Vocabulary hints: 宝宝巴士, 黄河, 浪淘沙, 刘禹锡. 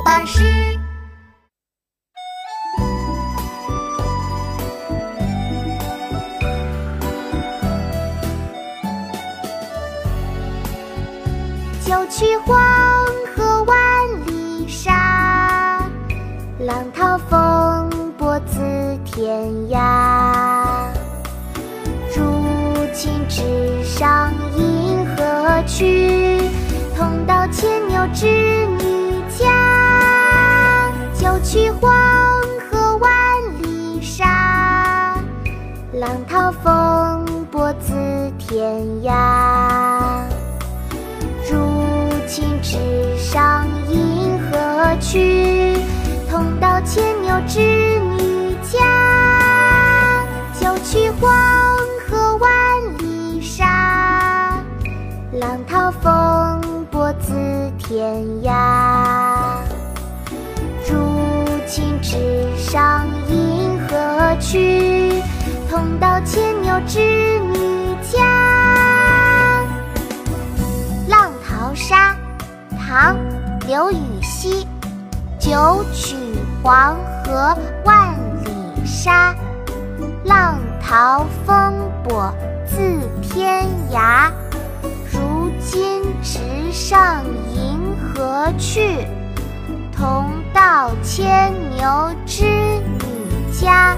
小巴士。九曲黄河万里沙，浪淘风波自天涯。竹青纸上银河去，同到牵牛织女家。九曲黄河万里沙，浪淘风波自天涯。竹青纸上银河去，同到牵牛织女家。九曲黄河万里沙，浪淘风自天涯。竹青纸上银河去，同到牵牛织女家。浪淘沙，唐·刘禹锡。九曲黄河万里沙，浪淘风波自天涯。竹青纸上银河去，同到牵牛织女家。